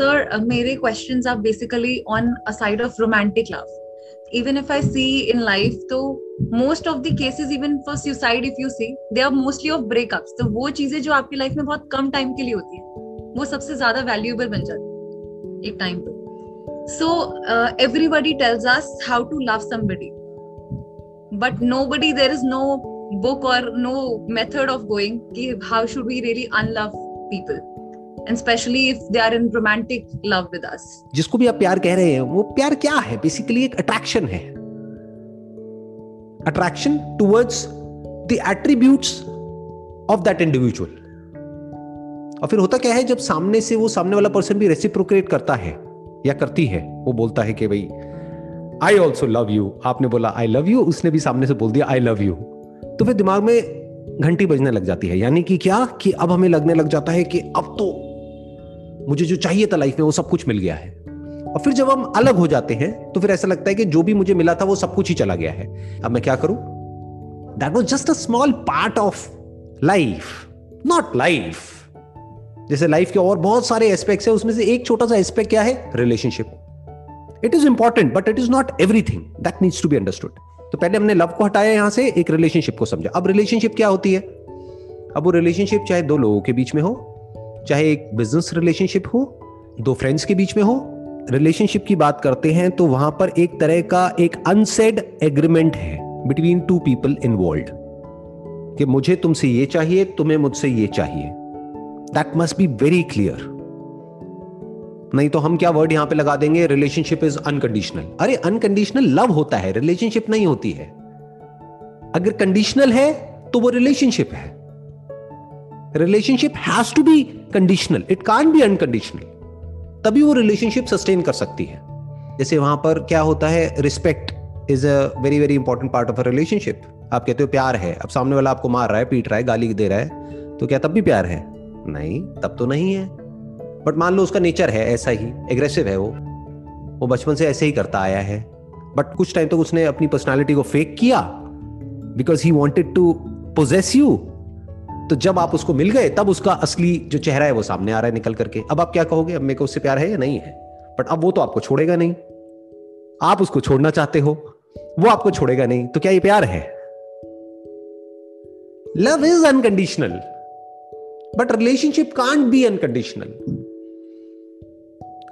Sir, my questions are basically on a side of romantic love. Even if I see in life, so most of the cases, even for suicide, if you see, they are mostly of breakups. So वो चीजें जो आपकी life में बहुत कम time के लिए होती है, वो सबसे ज्यादा वैल्यूएबल बन जाती है एक टाइम पे. So everybody tells us how to love somebody, but nobody, there is no book or no method of going कि how should we really unlove people. And especially if they are in romantic love with us. जिसको भी आप प्यार कह रहे हैं, वो प्यार क्या है? Basically एक attraction है. Attraction towards the attributes of that individual. और फिर होता क्या है जब सामने से वो सामने वाला पर्सन भी रेसिप्रोकेट करता है या करती है, वो बोलता है कि भाई I also love you. आपने बोला I love you, उसने भी सामने से बोल दिया I love you. तो फिर दिमाग में घंटी बजने लग जाती है. यानी कि क्या कि अब हमें लगने लग जाता है कि अब तो मुझे जो चाहिए था लाइफ में वो सब कुछ मिल गया है. और फिर जब हम अलग हो जाते हैं तो फिर ऐसा लगता है कि जो भी मुझे मिला था वो सब कुछ ही चला गया है, अब मैं क्या करूं. That was just a small part of life, not life. जैसे लाइफ के और बहुत सारे एस्पेक्ट्स हैं, उसमें से एक छोटा सा एस्पेक्ट क्या है? Relationship. It is important but it is not everything, that needs to be understood. तो पहले हमने लव को हटाया यहां से, एक रिलेशनशिप को समझा. अब रिलेशनशिप क्या होती है? अब वो रिलेशनशिप चाहे दो लोगों के बीच में हो, चाहे एक बिजनेस रिलेशनशिप हो, दो फ्रेंड्स के बीच में हो. रिलेशनशिप की बात करते हैं तो वहां पर एक तरह का एक अनसेड एग्रीमेंट है बिटवीन टू पीपल इन्वॉल्व्ड कि मुझे तुमसे ये चाहिए, तुम्हें मुझसे ये चाहिए. That must be very clear. नहीं तो हम क्या वर्ड यहां पे लगा देंगे? Relationship is unconditional. अरे अनकंडीशनल लव होता है, रिलेशनशिप नहीं होती है. अगर कंडीशनल है तो वो रिलेशनशिप है. Relationship has to be conditional, it can't be unconditional. तभी वो रिलेशनशिप सस्टेन कर सकती है. जैसे वहां पर क्या होता है, respect is a very very important part of a relationship. आप कहते हो प्यार है, अब सामने वाला आपको मार रहा है, पीट रहा है, गाली दे रहा है, तो क्या तब भी प्यार है? नहीं, तब तो नहीं है. बट मान लो उसका नेचर है ऐसा ही, एग्रेसिव है, वो बचपन से ऐसे ही करता आया है. बट कुछ टाइम तक तो उसने अपनी पर्सनालिटी को फेक किया because he wanted to possess you. तो जब आप उसको मिल गए तब उसका असली जो चेहरा है वो सामने आ रहा है निकल करके. अब आप क्या कहोगे? अब मेरे को उससे प्यार है या नहीं है? बट अब वो तो आपको छोड़ेगा नहीं, आप उसको छोड़ना चाहते हो, वो आपको छोड़ेगा नहीं, तो क्या ये प्यार है? Love is unconditional but relationship can't be unconditional.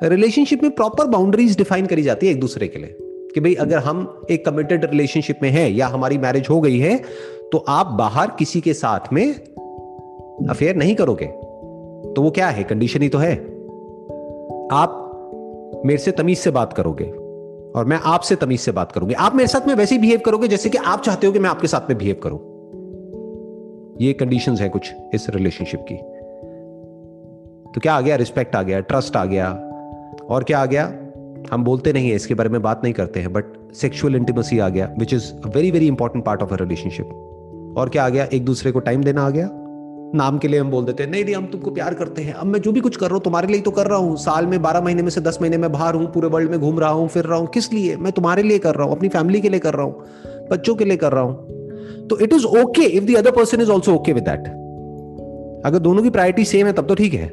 Relationship में प्रॉपर बाउंड्रीज डिफाइन करी जाती है एक दूसरे के लिए कि भाई अगर हम एक कमिटेड रिलेशनशिप में हैं या हमारी मैरिज हो गई है तो आप बाहर किसी के साथ में अफेयर नहीं करोगे. तो वो क्या है? कंडीशन ही तो है. आप मेरे से तमीज से बात करोगे और मैं आपसे तमीज से बात करूंगी. आप मेरे साथ में वैसे ही बिहेव करोगे जैसे कि आप चाहते हो कि मैं आपके साथ में बिहेव करूं. ये कंडीशंस हैं कुछ इस रिलेशनशिप की. तो क्या आ गया? रिस्पेक्ट आ गया, ट्रस्ट आ गया, और क्या आ गया? हम बोलते नहीं है, इसके बारे में बात नहीं करते हैं, बट सेक्सुअल इंटीमेसी आ गया which is a very very important part of a relationship. और क्या आ गया? एक दूसरे को टाइम देना आ गया. नाम के लिए हम बोल देते हैं नहीं हम तुमको प्यार करते हैं, अब मैं जो भी कुछ कर रहा हूं तुम्हारे लिए तो कर रहा हूं. साल में 12 महीने में से 10 महीने में बाहर हूं, पूरे वर्ल्ड में घूम रहा हूं, फिर रहा हूं. किस लिए? मैं तुम्हारे लिए कर रहा हूं, अपनी फैमिली के लिए कर रहा हूं, बच्चों के लिए कर रहा हूं. तो it is okay if the other person is also okay with that. अगर दोनों की प्रायोरिटी सेम है तब तो ठीक है.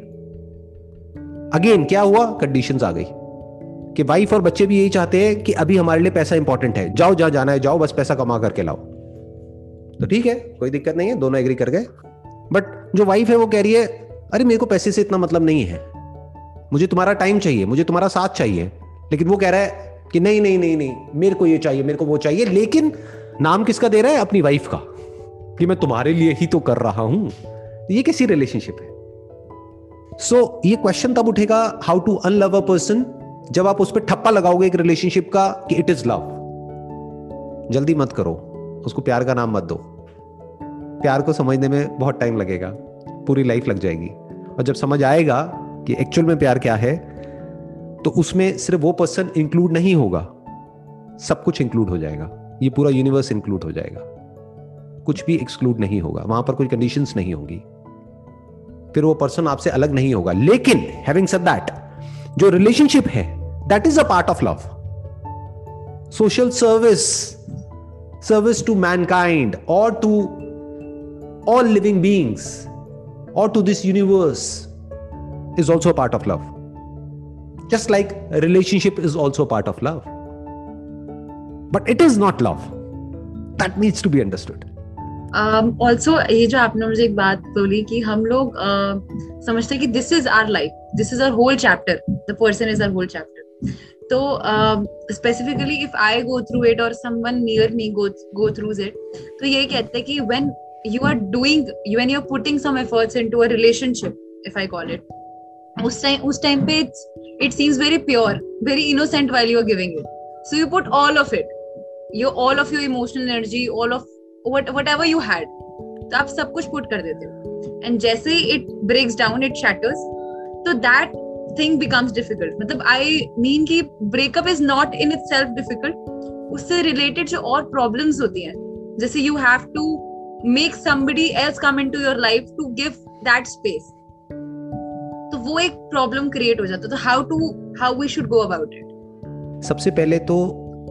अगेन क्या हुआ? कंडीशंस आ गई कि वाइफ और बच्चे भी यही चाहते हैं कि अभी हमारे लिए पैसा इंपॉर्टेंट है, जाओ जहां जाना है जाओ, बस पैसा कमा करके लाओ. तो ठीक है, कोई दिक्कत नहीं है, दोनों एग्री कर गए. बट जो वाइफ है वो कह रही है अरे मेरे को पैसे से इतना मतलब नहीं है, मुझे तुम्हारा टाइम चाहिए, मुझे तुम्हारा साथ चाहिए. लेकिन वो कह रहा है कि नहीं नहीं नहीं नहीं मेरे को ये चाहिए, मेरे को वो चाहिए. लेकिन नाम किसका दे रहा है? अपनी वाइफ का, कि मैं तुम्हारे लिए ही तो कर रहा हूं. ये कैसी रिलेशनशिप है? सो ये क्वेश्चन तब उठेगा how to unlove a person जब आप उस पर ठप्पा लगाओगे एक रिलेशनशिप का कि इट इज लव. जल्दी मत करो, उसको प्यार का नाम मत दो. प्यार को समझने में बहुत टाइम लगेगा, पूरी लाइफ लग जाएगी. और जब समझ आएगा कि एक्चुअल में प्यार क्या है तो उसमें सिर्फ वो पर्सन इंक्लूड नहीं होगा, सब कुछ इंक्लूड हो जाएगा. ये पूरा यूनिवर्स इंक्लूड हो जाएगा, कुछ भी एक्सक्लूड नहीं होगा, वहां पर कोई कंडीशंस नहीं होगी. फिर वो पर्सन आपसे अलग नहीं होगा. लेकिन having said that, जो रिलेशनशिप है that is a part of love. Social service, service to mankind or to all living beings or to this universe is also a part of love. Just like relationship is also part of love. But it is not love. That needs to be understood. Also, ये जो आपने मुझे एक बात बोली कि हम लोग समझते हैं कि this is our life, this is our whole chapter, the person is our whole chapter. So specifically, if I go through it or someone near me go through it, तो ये कहते हैं कि when you are putting some efforts into a relationship, if I call it, उस time पे it seems very pure, very innocent while you are giving it. So you put all of it, all of your emotional energy, all of whatever you had, तो आप सब कुछ put कर देते हो. And जैसे it breaks down, it shatters. So that thing becomes difficult. मतलब I mean कि breakup is not in itself difficult. उससे related जो और problems होती हैं, जैसे you have to make somebody else come into your life to give that space. तो वो एक problem create हो जाता है. तो how we should go about it? सबसे पहले तो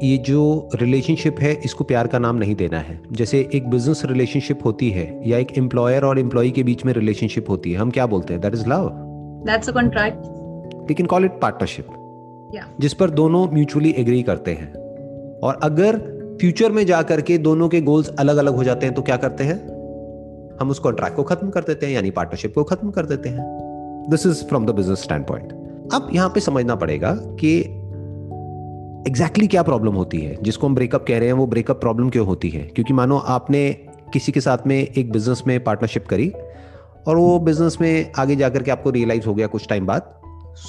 ये जो रिलेशनशिप है इसको प्यार का नाम नहीं देना है. जैसे एक बिजनेस रिलेशनशिप होती है या एक एम्प्लॉयर और एम्प्लॉई के बीच में रिलेशनशिप होती है, हम क्या बोलते हैं? That is love, that's a contract, we can call it partnership, जिस पर दोनों म्यूचुअली एग्री करते हैं. और अगर फ्यूचर में जा करके दोनों के गोल्स अलग अलग हो जाते हैं तो क्या करते हैं? हम उस कॉन्ट्रैक्ट को खत्म कर देते हैं, यानी पार्टनरशिप को खत्म कर देते हैं. This is from the business standpoint. अब यहाँ पे समझना पड़ेगा कि एग्जैक्टली क्या प्रॉब्लम होती है जिसको हम ब्रेकअप कह रहे हैं. वो ब्रेकअप प्रॉब्लम क्यों होती है? क्योंकि मानो आपने किसी के साथ में एक बिजनेस में पार्टनरशिप करी और वो बिजनेस में आगे जाकर के आपको रियलाइज हो गया कुछ टाइम बाद,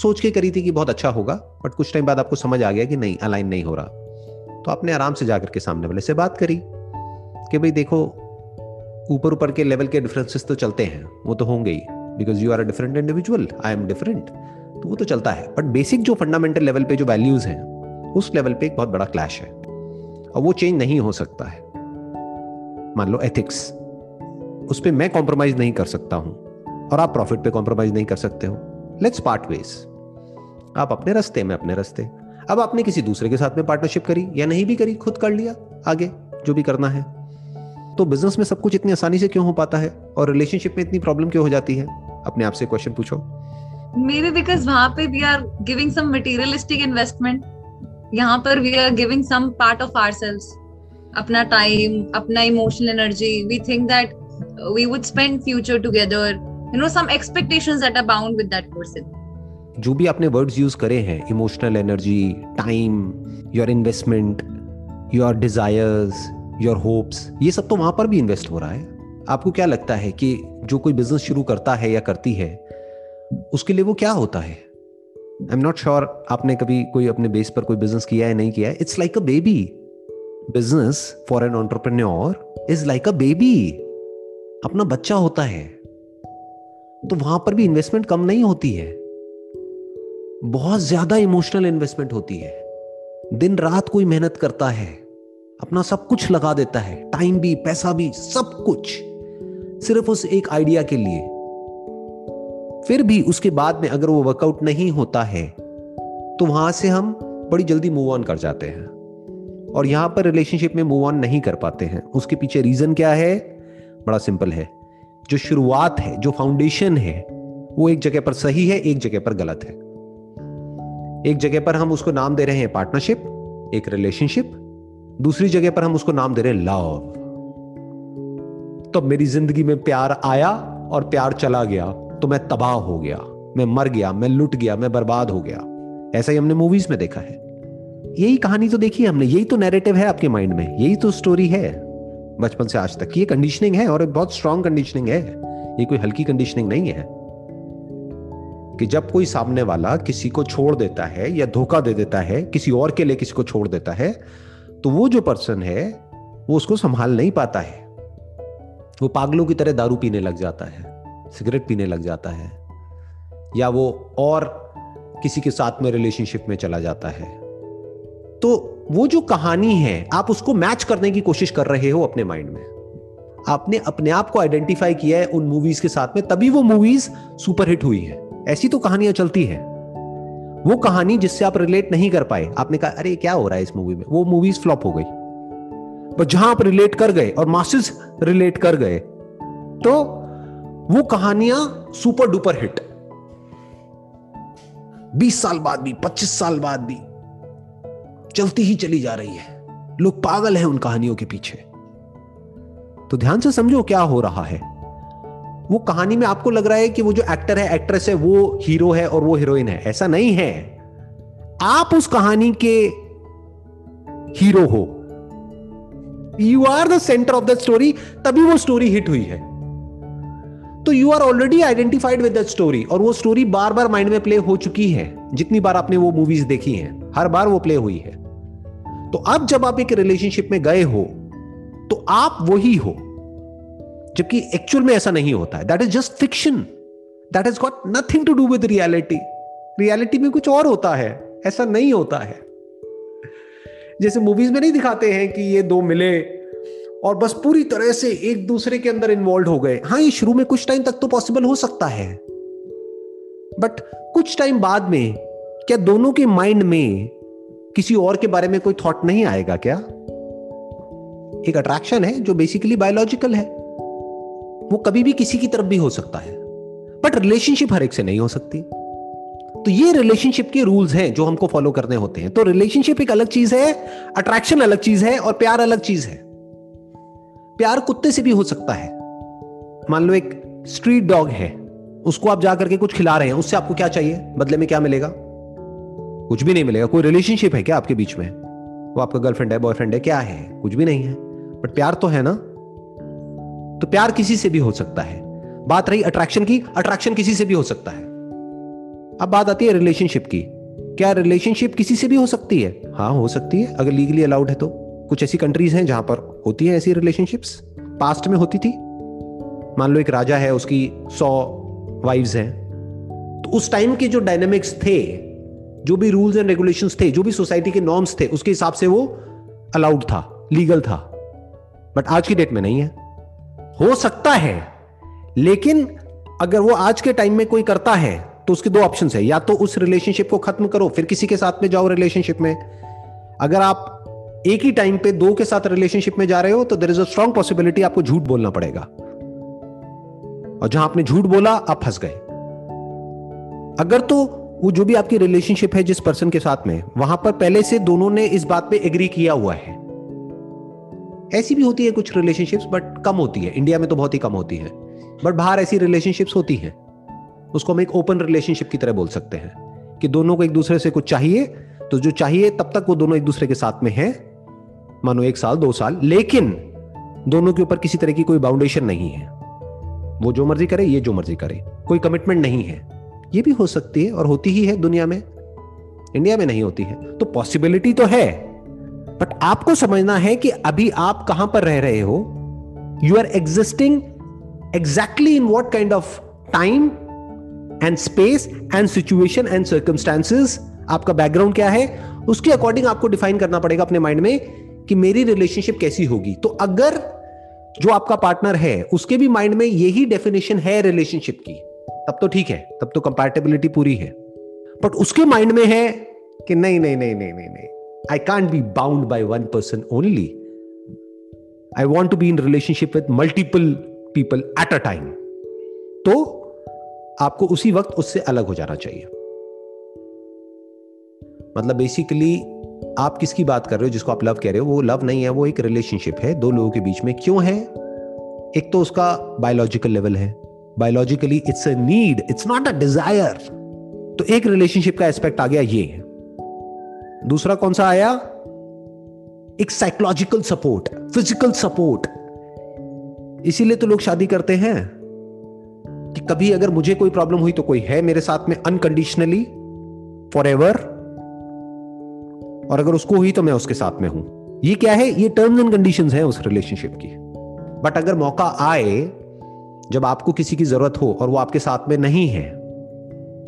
सोच के करी थी कि बहुत अच्छा होगा, बट कुछ टाइम बाद आपको समझ आ गया कि नहीं, अलाइन नहीं हो रहा. तो आपने आराम से जाकर के सामने वाले से बात करी कि भाई देखो, ऊपर के लेवल के डिफरेंसेस तो चलते हैं, वो तो होंगे ही, because you are a different individual, I am different, तो वो तो चलता है. बट बेसिक जो फंडामेंटल लेवल पे जो वैल्यूज हैं उस लेवल पे एक बहुत बड़ा क्लैश है और वो चेंज नहीं हो सकता है. मान लो एथिक्स, उस पे मैं कॉम्प्रोमाइज नहीं कर सकता हूं और आप प्रॉफिट पे कॉम्प्रोमाइज नहीं कर सकते हो. लेट्स पार्ट वेज, आप अपने रास्ते में अपने रास्ते. अब आपने किसी दूसरे के साथ में पार्टनरशिप करी या नहीं भी करी, खुद कर लिया, आगे जो भी करना है. तो बिजनेस में सब कुछ इतनी आसानी से क्यों हो पाता है और रिलेशनशिप में इतनी प्रॉब्लम क्यों हो जाती है? अपने आप से क्वेश्चन पूछो. मे बी बिकॉज वहां पे we are giving some materialistic investment, यहाँ पर we are giving some part of ourselves, अपना time, अपना emotional energy. We think that we would spend future together, you know, some expectations that are bound with that person. जो भी आपने words use करे हैं, emotional energy, time, your investment, your desires, your hopes, ये सब तो वहां पर भी invest हो रहा है. आपको क्या लगता है कि जो कोई business शुरू करता है या करती है उसके लिए वो क्या होता है? I'm not sure आपने कभी कोई अपने बेस पर कोई बिजनेस किया है, नहीं किया है. It's like a baby. Business for an entrepreneur is like a baby. अपना बच्चा होता है. तो वहां पर भी इन्वेस्टमेंट कम नहीं होती है, बहुत ज्यादा इमोशनल इन्वेस्टमेंट होती है. दिन रात कोई मेहनत करता है, अपना सब कुछ लगा देता है, टाइम भी, पैसा भी, सब कुछ सिर्फ उस एक आइडिया के लिए. फिर भी उसके बाद में अगर वो वर्कआउट नहीं होता है तो वहां से हम बड़ी जल्दी मूव ऑन कर जाते हैं और यहां पर रिलेशनशिप में मूव ऑन नहीं कर पाते हैं. उसके पीछे रीजन क्या है? बड़ा सिंपल है. जो शुरुआत है, जो फाउंडेशन है, वो एक जगह पर सही है, एक जगह पर गलत है. एक जगह पर हम उसको नाम दे रहे हैं पार्टनरशिप, एक रिलेशनशिप, दूसरी जगह पर हम उसको नाम दे रहे हैं लव. तो मेरी जिंदगी में प्यार आया और प्यार चला गया, तो मैं तबाह हो गया, मैं मर गया, मैं लुट गया, मैं बर्बाद हो गया. ऐसा ही हमने मूवीज में देखा है. यही कहानी तो देखी है हमने, यही तो नैरेटिव है आपके माइंड में, यही तो स्टोरी है बचपन से आज तक. ये कंडीशनिंग है और बहुत स्ट्रांग कंडीशनिंग है, ये कोई हल्की कंडीशनिंग नहीं है कि जब कोई सामने वाला किसी को छोड़ देता है या धोखा दे देता है, किसी और के लिए किसी को छोड़ देता है, तो वो जो पर्सन है वो उसको संभाल नहीं पाता है. वो पागलों की तरह दारू पीने लग जाता है, सिगरेट पीने लग जाता है, या वो और किसी के साथ में रिलेशनशिप में चला जाता है. तो वो जो कहानी है आप उसको मैच करने की कोशिश कर रहे हो अपने माइंड में. आपने अपने आप को आइडेंटिफाई किया है उन मूवीज के साथ में, तभी वो मूवीज सुपरहिट हुई है. ऐसी तो कहानियां चलती हैं. वो कहानी जिससे आप रिलेट नहीं कर पाए, आपने कहा अरे क्या हो रहा है इस मूवी में, वो मूवीज फ्लॉप हो गई. पर जहां आप रिलेट कर गए और मासेस रिलेट कर गए तो वो कहानियां सुपर डुपर हिट. 20 साल बाद भी, 25 साल बाद भी चलती ही चली जा रही है। लोग पागल हैं उन कहानियों के पीछे। तो ध्यान से समझो क्या हो रहा है। वो कहानी में आपको लग रहा है कि वो जो एक्टर है, एक्ट्रेस है, वो हीरो है और वो हीरोइन है। ऐसा नहीं है। आप उस कहानी के हीरो हो। You are the centre of that story, तभी वो स्टोरी हिट हुई है। तो you are already identified with that story, और वो स्टोरी बार बार माइंड में प्ले हो चुकी है। जितनी बार आपने वो मूवीज देखी हैं, हर बार वो प्ले हुई है। तो अब जब आप एक रिलेशनशिप में गए हो तो आप वही हो, जबकि एक्चुअल में ऐसा नहीं होता है। That is just fiction, that has got nothing to do with reality. Reality में कुछ और होता है, ऐसा नहीं होता है। जैसे मूवीज में नहीं दिखाते हैं कि ये दो मिले और बस पूरी तरह से एक दूसरे के अंदर इन्वॉल्व हो गए। हाँ, ये शुरू में कुछ टाइम तक तो पॉसिबल हो सकता है, बट कुछ टाइम बाद में क्या दोनों के माइंड में किसी और के बारे में कोई थॉट नहीं आएगा क्या? एक अट्रैक्शन है जो बेसिकली बायोलॉजिकल है, वो कभी भी किसी की तरफ भी हो सकता है, बट रिलेशनशिप हर एक से नहीं हो सकती। तो ये रिलेशनशिप के रूल्स हैं जो हमको फॉलो करने होते हैं। तो रिलेशनशिप एक अलग चीज है, अट्रैक्शन अलग चीज है, और प्यार अलग चीज है। प्यार कुत्ते से भी हो सकता है। मान लो एक स्ट्रीट डॉग है, उसको आप जाकर के कुछ खिला रहे हैं, उससे आपको क्या चाहिए, बदले में क्या मिलेगा? कुछ भी नहीं मिलेगा। कोई रिलेशनशिप है क्या आपके बीच में? वो आपका गर्लफ्रेंड है, बॉयफ्रेंड है, क्या है? कुछ भी नहीं है, बट प्यार तो है ना। तो प्यार किसी से भी हो सकता है। बात रही अट्रैक्शन की, अट्रैक्शन किसी से भी हो सकता है। अब बात आती है रिलेशनशिप की। क्या रिलेशनशिप किसी से भी हो सकती है? हाँ, हो सकती है, अगर लीगली अलाउड है तो। कुछ ऐसी कंट्रीज हैं जहां पर होती है ऐसी रिलेशनशिप्स, पास्ट में होती थी। मान लो एक राजा है, उसकी 100 वाइव्स हैं, तो उस टाइम के जो डायनेमिक्स थे, जो भी रूल्स एंड रेगुलेशंस थे, जो भी सोसाइटी के नॉर्म्स थे, उसके हिसाब से वो अलाउड था, लीगल था। बट आज की डेट में नहीं है। हो सकता है, लेकिन अगर वो आज के टाइम में कोई करता है तो उसके दो ऑप्शंस है। या तो उस रिलेशनशिप को खत्म करो, फिर किसी के साथ में जाओ रिलेशनशिप में। अगर आप एक ही टाइम पे दो के साथ रिलेशनशिप में जा रहे हो तो there is a strong possibility आपको झूठ बोलना पड़ेगा, और जहां आपने झूठ बोला आप फंस गए। अगर तो वो जो भी आपकी रिलेशनशिप है जिस पर्सन के साथ में, वहां पर पहले से दोनों ने इस बात पे एग्री किया हुआ है। ऐसी भी होती है कुछ रिलेशनशिप्स, बट कम होती है। इंडिया में तो बहुत ही कम होती है, बट बाहर ऐसी रिलेशनशिप्स होती हैं। उसको हम एक ओपन रिलेशनशिप की तरह बोल सकते हैं कि दोनों को एक दूसरे से कुछ चाहिए, तो जो चाहिए तब तक वो दोनों एक दूसरे के साथ में हैं, मानो 1 साल 2 साल, लेकिन दोनों के ऊपर किसी तरह की कोई बाउंडेशन नहीं है। वो जो मर्जी करे, ये जो मर्जी करे, कोई कमिटमेंट नहीं है। ये भी हो सकती है और होती ही है दुनिया में, इंडिया में नहीं होती है। तो पॉसिबिलिटी तो है, बट आपको समझना है कि अभी आप कहां पर रह रहे हो। You are existing exactly in what kind of time and space and situation and circumstances. आपका बैकग्राउंड क्या है, उसके अकॉर्डिंग आपको डिफाइन करना पड़ेगा अपने माइंड में कि मेरी रिलेशनशिप कैसी होगी। तो अगर जो आपका पार्टनर है उसके भी माइंड में यही डेफिनेशन है रिलेशनशिप की, तब तो ठीक है, तब तो कंपैटिबिलिटी पूरी है। बट उसके माइंड में है कि नहीं नहीं नहीं नहीं नहीं, I can't be bound by one person only, I want to be in relationship with multiple people at a time. तो आपको उसी वक्त उससे अलग हो जाना चाहिए। मतलब बेसिकली आप किसकी बात कर रहे हो, जिसको आप लव कह रहे हो, वो लव नहीं है, वो एक रिलेशनशिप है दो लोगों के बीच में। क्यों है? एक तो उसका बायोलॉजिकल लेवल है, biologically it's a need, it's not a desire. तो एक रिलेशनशिप का एस्पेक्ट आ गया ये। दूसरा कौन सा आया? एक साइकोलॉजिकल सपोर्ट, फिजिकल सपोर्ट। इसीलिए तो लोग शादी करते हैं कि कभी अगर मुझे कोई प्रॉब्लम हुई तो कोई है मेरे साथ में अनकंडीशनली फॉर एवर, और अगर उसको हुई तो मैं उसके साथ में हूं। ये क्या है? ये टर्म्स एंड कंडीशंस हैं उस रिलेशनशिप की। बट अगर मौका आए जब आपको किसी की जरूरत हो और वो आपके साथ में नहीं है,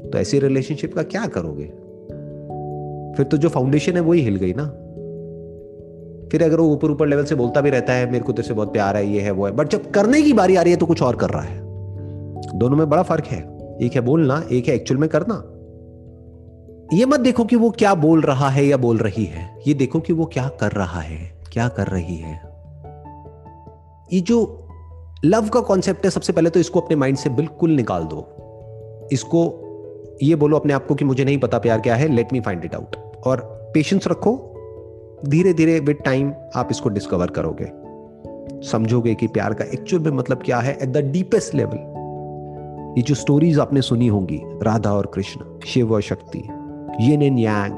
तो ऐसी रिलेशनशिप का क्या करोगे? फिर तो जो फाउंडेशन है वही हिल गई ना। फिर अगर वो ऊपर ऊपर लेवल से बोलता भी रहता है मेरे को तेरे से बहुत प्यार है, ये है वो है, बट जब करने की बारी आ रही है तो कुछ और कर रहा है। दोनों में बड़ा फर्क है। एक है बोलना, एक है एक्चुअल में करना। ये मत देखो कि वो क्या बोल रहा है या बोल रही है, ये देखो कि वो क्या कर रहा है, क्या कर रही है। ये जो लव का कॉन्सेप्ट है, सबसे पहले तो इसको अपने माइंड से बिल्कुल निकाल दो। इसको ये बोलो अपने आप को कि मुझे नहीं पता प्यार क्या है, let me find it out, और पेशेंस रखो। धीरे धीरे विद टाइम आप इसको डिस्कवर करोगे, समझोगे कि प्यार का एक्चुअल में मतलब क्या है एट द डीपेस्ट लेवल। ये जो स्टोरीज आपने सुनी होंगी, राधा और कृष्ण, शिव और Shakti, yin and yang,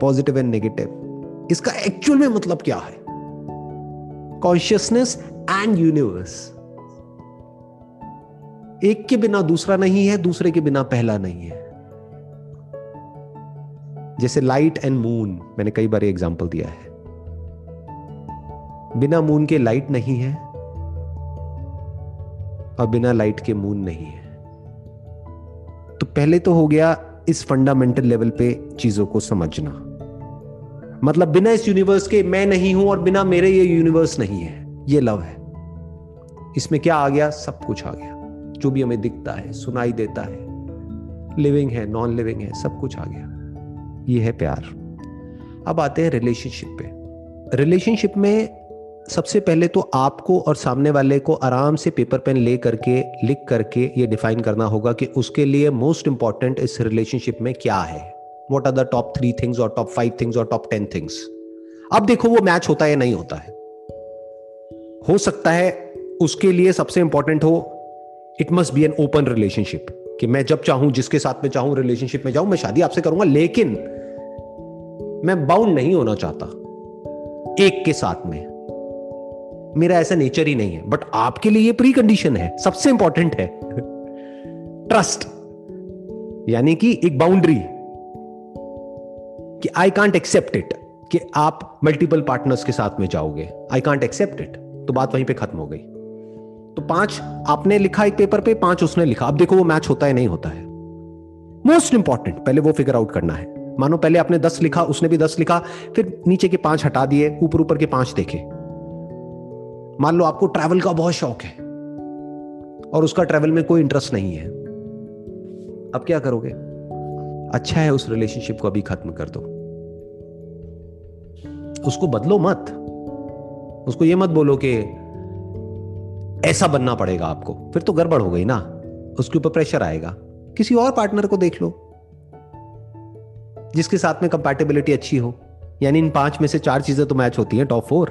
positive and negative, इसका एक्चुअल में मतलब क्या है? कॉन्शियसनेस एंड यूनिवर्स, एक के बिना दूसरा नहीं है, दूसरे के बिना पहला नहीं है। जैसे लाइट एंड मून, मैंने कई बार एग्जांपल दिया है, बिना मून के लाइट नहीं है और बिना लाइट के मून नहीं है। तो पहले तो हो गया इस फंडामेंटल लेवल पे चीजों को समझना, मतलब बिना इस यूनिवर्स के मैं नहीं हूं और बिना मेरे ये यूनिवर्स नहीं है। ये लव है। इसमें क्या आ गया? सब कुछ आ गया, जो भी हमें दिखता है, सुनाई देता है, लिविंग है, नॉन लिविंग है, सब कुछ आ गया। ये है प्यार। अब आते हैं रिलेशनशिप पे। रिलेशनशिप में सबसे पहले तो आपको और सामने वाले को आराम से पेपर पेन ले करके लिख करके ये डिफाइन करना होगा कि उसके लिए मोस्ट इंपॉर्टेंट इस रिलेशनशिप में क्या है। What are the top 3 things और टॉप 5 थिंग्स और टॉप 10 थिंग्स। अब देखो वो मैच होता है या नहीं होता है। हो सकता है उसके लिए सबसे इंपॉर्टेंट हो, it must be an open relationship, कि मैं जब चाहूं, जिसके साथ में चाहूं, रिलेशनशिप में जाऊं, मैं शादी आपसे करूंगा लेकिन मैं बाउंड नहीं होना चाहता एक के साथ में, मेरा ऐसा नेचर ही नहीं है। बट आपके लिए ये प्री कंडीशन है, सबसे इंपॉर्टेंट है ट्रस्ट, यानी कि एक बाउंड्री कि आई कांट एक्सेप्ट इट कि आप मल्टीपल पार्टनर्स के साथ में जाओगे, आई कांट एक्सेप्ट इट। तो बात वहीं पे खत्म हो गई। तो 5 आपने लिखा एक पेपर पे, 5 उसने लिखा। अब देखो वो मैच होता है नहीं होता है। मोस्ट इंपॉर्टेंट पहले वो फिगर आउट करना है। मानो पहले आपने 10 लिखा, उसने भी 10 लिखा, फिर नीचे के 5 हटा दिए, ऊपर के 5 देखे। मान लो आपको ट्रैवल का बहुत शौक है और उसका ट्रैवल में कोई इंटरेस्ट नहीं है। अब क्या करोगे? अच्छा है उस रिलेशनशिप को अभी खत्म कर दो, उसको बदलो मत, उसको यह मत बोलो कि ऐसा बनना पड़ेगा आपको, फिर तो गड़बड़ हो गई ना, उसके ऊपर प्रेशर आएगा। किसी और पार्टनर को देख लो जिसके साथ में कंपैटिबिलिटी अच्छी हो, यानी इन 5 में से 4 चीजें तो मैच होती हैं, टॉप 4,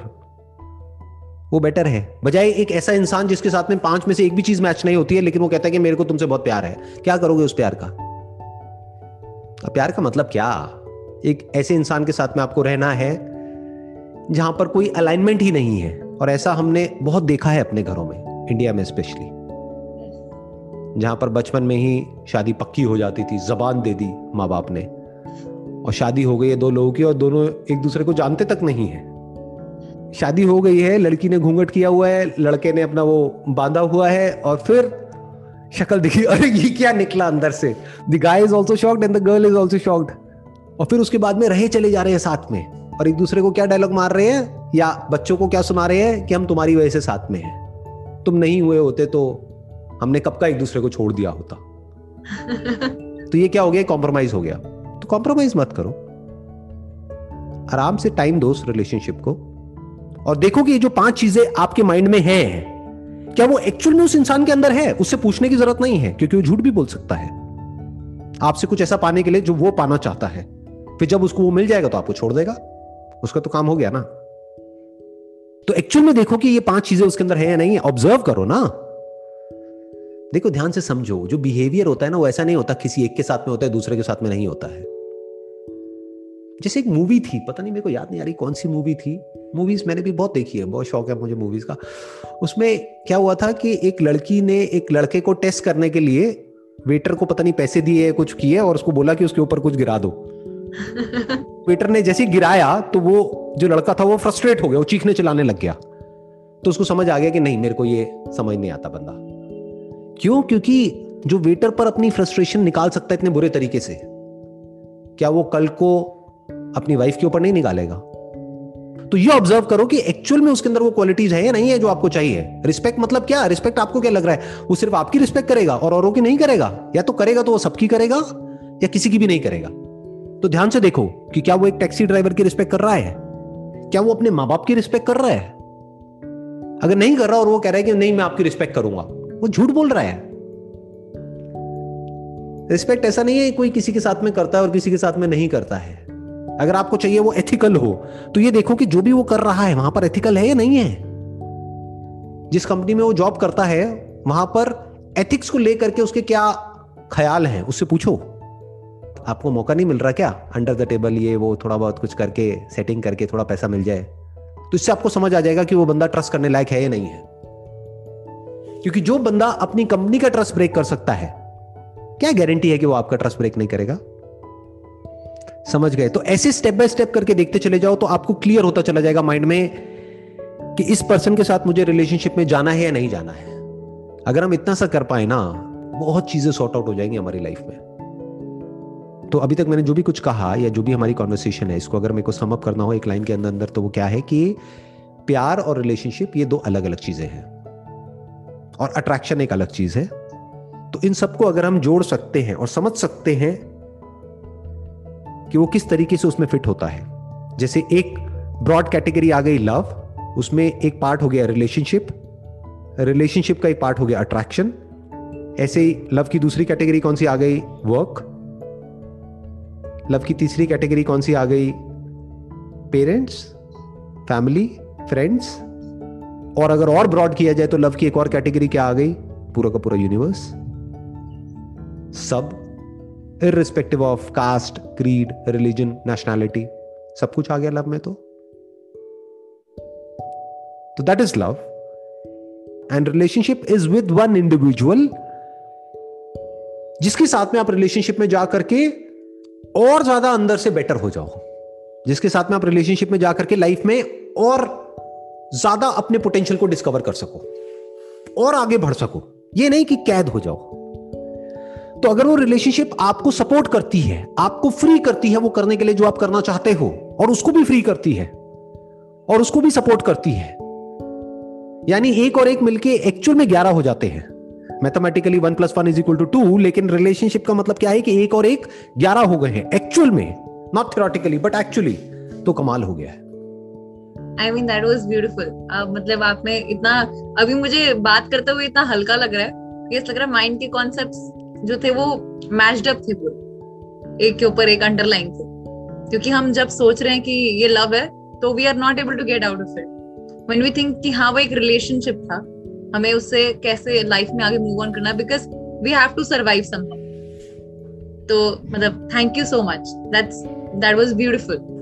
वो बेटर है, बजाय एक ऐसा इंसान जिसके साथ में 5 में से एक भी चीज मैच नहीं होती है लेकिन वो कहता है कि मेरे को तुमसे बहुत प्यार है। क्या करोगे उस प्यार का? अब प्यार का मतलब क्या? एक ऐसे इंसान के साथ में आपको रहना है जहां पर कोई अलाइनमेंट ही नहीं है, और ऐसा हमने बहुत देखा है अपने घरों में, इंडिया में स्पेशली, जहां पर बचपन में ही शादी पक्की हो जाती थी, जबान दे दी माँ बाप ने, और शादी हो गई है 2 लोगों की और दोनों एक दूसरे को जानते तक नहीं है। शादी हो गई है, लड़की ने घूंघट किया हुआ है, लड़के ने अपना वो बांधा हुआ है, और फिर शक्ल दिखी, अरे ये क्या निकला अंदर से। The guy is also shocked and the girl is also shocked. और फिर उसके बाद में रहे चले जा रहे हैं साथ में, और एक दूसरे को क्या डायलॉग मार रहे हैं या बच्चों को क्या सुना रहे हैं कि हम तुम्हारी वजह से साथ में हैं, तुम नहीं हुए होते तो हमने कब का एक दूसरे को छोड़ दिया होता। तो ये क्या हो गया? कॉम्प्रोमाइज हो गया। तो कॉम्प्रोमाइज मत करो, आराम से टाइम दो उस रिलेशनशिप को, और देखो कि ये जो 5 चीजें आपके माइंड में हैं, क्या वो एक्चुअल में उस इंसान के अंदर है। उससे पूछने की जरूरत नहीं है क्योंकि वो झूठ भी बोल सकता है आपसे कुछ ऐसा पाने के लिए जो वो पाना चाहता है। फिर जब उसको वो मिल जाएगा तो आपको छोड़ देगा, उसका तो काम हो गया ना। तो एक्चुअल में देखो कि ये 5 चीजें उसके अंदर है या नहीं। ऑब्जर्व करो ना, देखो, ध्यान से समझो। जो बिहेवियर होता है ना, वो ऐसा नहीं होता किसी एक के साथ में होता है, दूसरे के साथ में नहीं होता है। जैसे एक मूवी थी, पता नहीं, मेरे को याद नहीं आ रही कौन सी मूवी थी। मूवीज मैंने भी बहुत देखी है, बहुत शौक है मुझे मूवीज का। उसमें क्या हुआ था कि एक लड़की ने एक लड़के को टेस्ट करने के लिए वेटर को पता नहीं पैसे दिए, कुछ किए, और उसको बोला कि उसके ऊपर कुछ गिरा दो। वेटर ने जैसे गिराया तो वो जो लड़का था वो फ्रस्ट्रेट हो गया, वो चीखने चिल्लाने लग गया। तो उसको समझ आ गया कि नहीं, मेरे को ये समझ नहीं आता बंदा। क्यों? क्योंकि जो वेटर पर अपनी फ्रस्ट्रेशन निकाल सकता है इतने बुरे तरीके से, क्या वो कल को अपनी वाइफ के ऊपर नहीं निकालेगा? तो ये ऑब्जर्व करो कि एक्चुअल में उसके अंदर वो क्वालिटीज है या नहीं है जो आपको चाहिए। रिस्पेक्ट मतलब क्या? रिस्पेक्ट आपको क्या लग रहा है? वो सिर्फ आपकी रिस्पेक्ट करेगा और औरों की नहीं करेगा? या तो करेगा तो वो सबकी करेगा या किसी की भी नहीं करेगा। तो ध्यान से देखो कि क्या वो एक टैक्सी ड्राइवर की रिस्पेक्ट कर रहा है? क्या वो अपने माँ बाप की रिस्पेक्ट कर रहा है? अगर नहीं कर रहा और वो कह रहा है कि नहीं मैं आपकी रिस्पेक्ट करूंगा, वो झूठ बोल रहा है। रिस्पेक्ट ऐसा नहीं है कोई किसी के साथ में करता है और किसी के साथ में नहीं करता है। अगर आपको चाहिए वो एथिकल हो तो ये देखो कि जो भी वो कर रहा है वहां पर एथिकल है या नहीं है। जिस कंपनी में वो जॉब करता है वहां पर एथिक्स को लेकर के उसके क्या ख्याल हैं उससे पूछो। आपको मौका नहीं मिल रहा क्या अंडर द टेबल ये वो थोड़ा बहुत कुछ करके सेटिंग करके थोड़ा पैसा मिल जाए, तो इससे आपको समझ आ जाएगा कि वो बंदा ट्रस्ट करने लायक है या नहीं है। क्योंकि जो बंदा अपनी कंपनी का ट्रस्ट ब्रेक कर सकता है क्या गारंटी है कि वो आपका ट्रस्ट ब्रेक नहीं करेगा। समझ गए? तो ऐसे स्टेप बाय स्टेप करके देखते चले जाओ तो आपको क्लियर होता चला जाएगा माइंड में कि इस पर्सन के साथ मुझे रिलेशनशिप में जाना है या नहीं जाना है। अगर हम इतना सा कर पाए ना बहुत चीजें सॉर्ट आउट हो जाएंगी हमारी लाइफ में। तो अभी तक मैंने जो भी कुछ कहा या जो भी हमारी कॉन्वर्सेशन है इसको अगर मेरे को सम अप करना हो एक लाइन के अंदर तो वो क्या है कि प्यार और रिलेशनशिप ये दो अलग अलग चीजें हैं और अट्रैक्शन एक अलग चीज है। तो इन सबको अगर हम जोड़ सकते हैं और समझ सकते हैं कि वो किस तरीके से उसमें फिट होता है, जैसे एक ब्रॉड कैटेगरी आ गई लव, उसमें एक पार्ट हो गया रिलेशनशिप, रिलेशनशिप का एक पार्ट हो गया अट्रैक्शन, ऐसे ही लव की दूसरी कैटेगरी कौन सी आ गई वर्क, लव की तीसरी कैटेगरी कौन सी आ गई पेरेंट्स फैमिली फ्रेंड्स, और अगर और ब्रॉड किया जाए तो लव की एक और कैटेगरी क्या आ गई पूरा का पूरा यूनिवर्स, सब irrespective of caste creed religion nationality सब कुछ आ गया लव में। तो that is love and relationship is with one individual जिसके साथ में आप रिलेशनशिप में जा करके और ज्यादा अंदर से बेटर हो जाओ, जिसके साथ में आप रिलेशनशिप में जा करके लाइफ में और ज्यादा अपने पोटेंशियल को डिस्कवर कर सको और आगे बढ़ सको, ये नहीं कि कैद हो जाओ। तो अगर वो रिलेशनशिप आपको सपोर्ट करती है, आपको फ्री करती है वो करने के लिए जो आप करना चाहते हो, और उसको भी फ्री करती है और उसको भी सपोर्ट करती है, यानी एक और एक मिलके एक्चुअल में 11 हो जाते हैं। मैथमेटिकली 1 + 1 = 2, लेकिन रिलेशनशिप का मतलब क्या है कि एक और एक 11 हो गए हैं एक्चुअल में, नॉट थियोरेटिकली बट एक्चुअली। तो कमाल हो गया है। I mean that was beautiful. मतलब आपने इतना, अभी मुझे बात करते हुए इतना हल्का लग रहा है, लग रहा है माइंड के कॉन्सेप्ट्स जो थे वो मैच्ड अप थे पूरे, एक के ऊपर एक अंडरलाइन थे। क्योंकि हम जब सोच रहे हैं कि ये लव है तो we are not able to get out of it. When we think कि हाँ वो एक रिलेशनशिप था, हमें उससे कैसे लाइफ में आगे मूव ऑन करना है because we have to survive something. तो मतलब thank you so much, that was beautiful.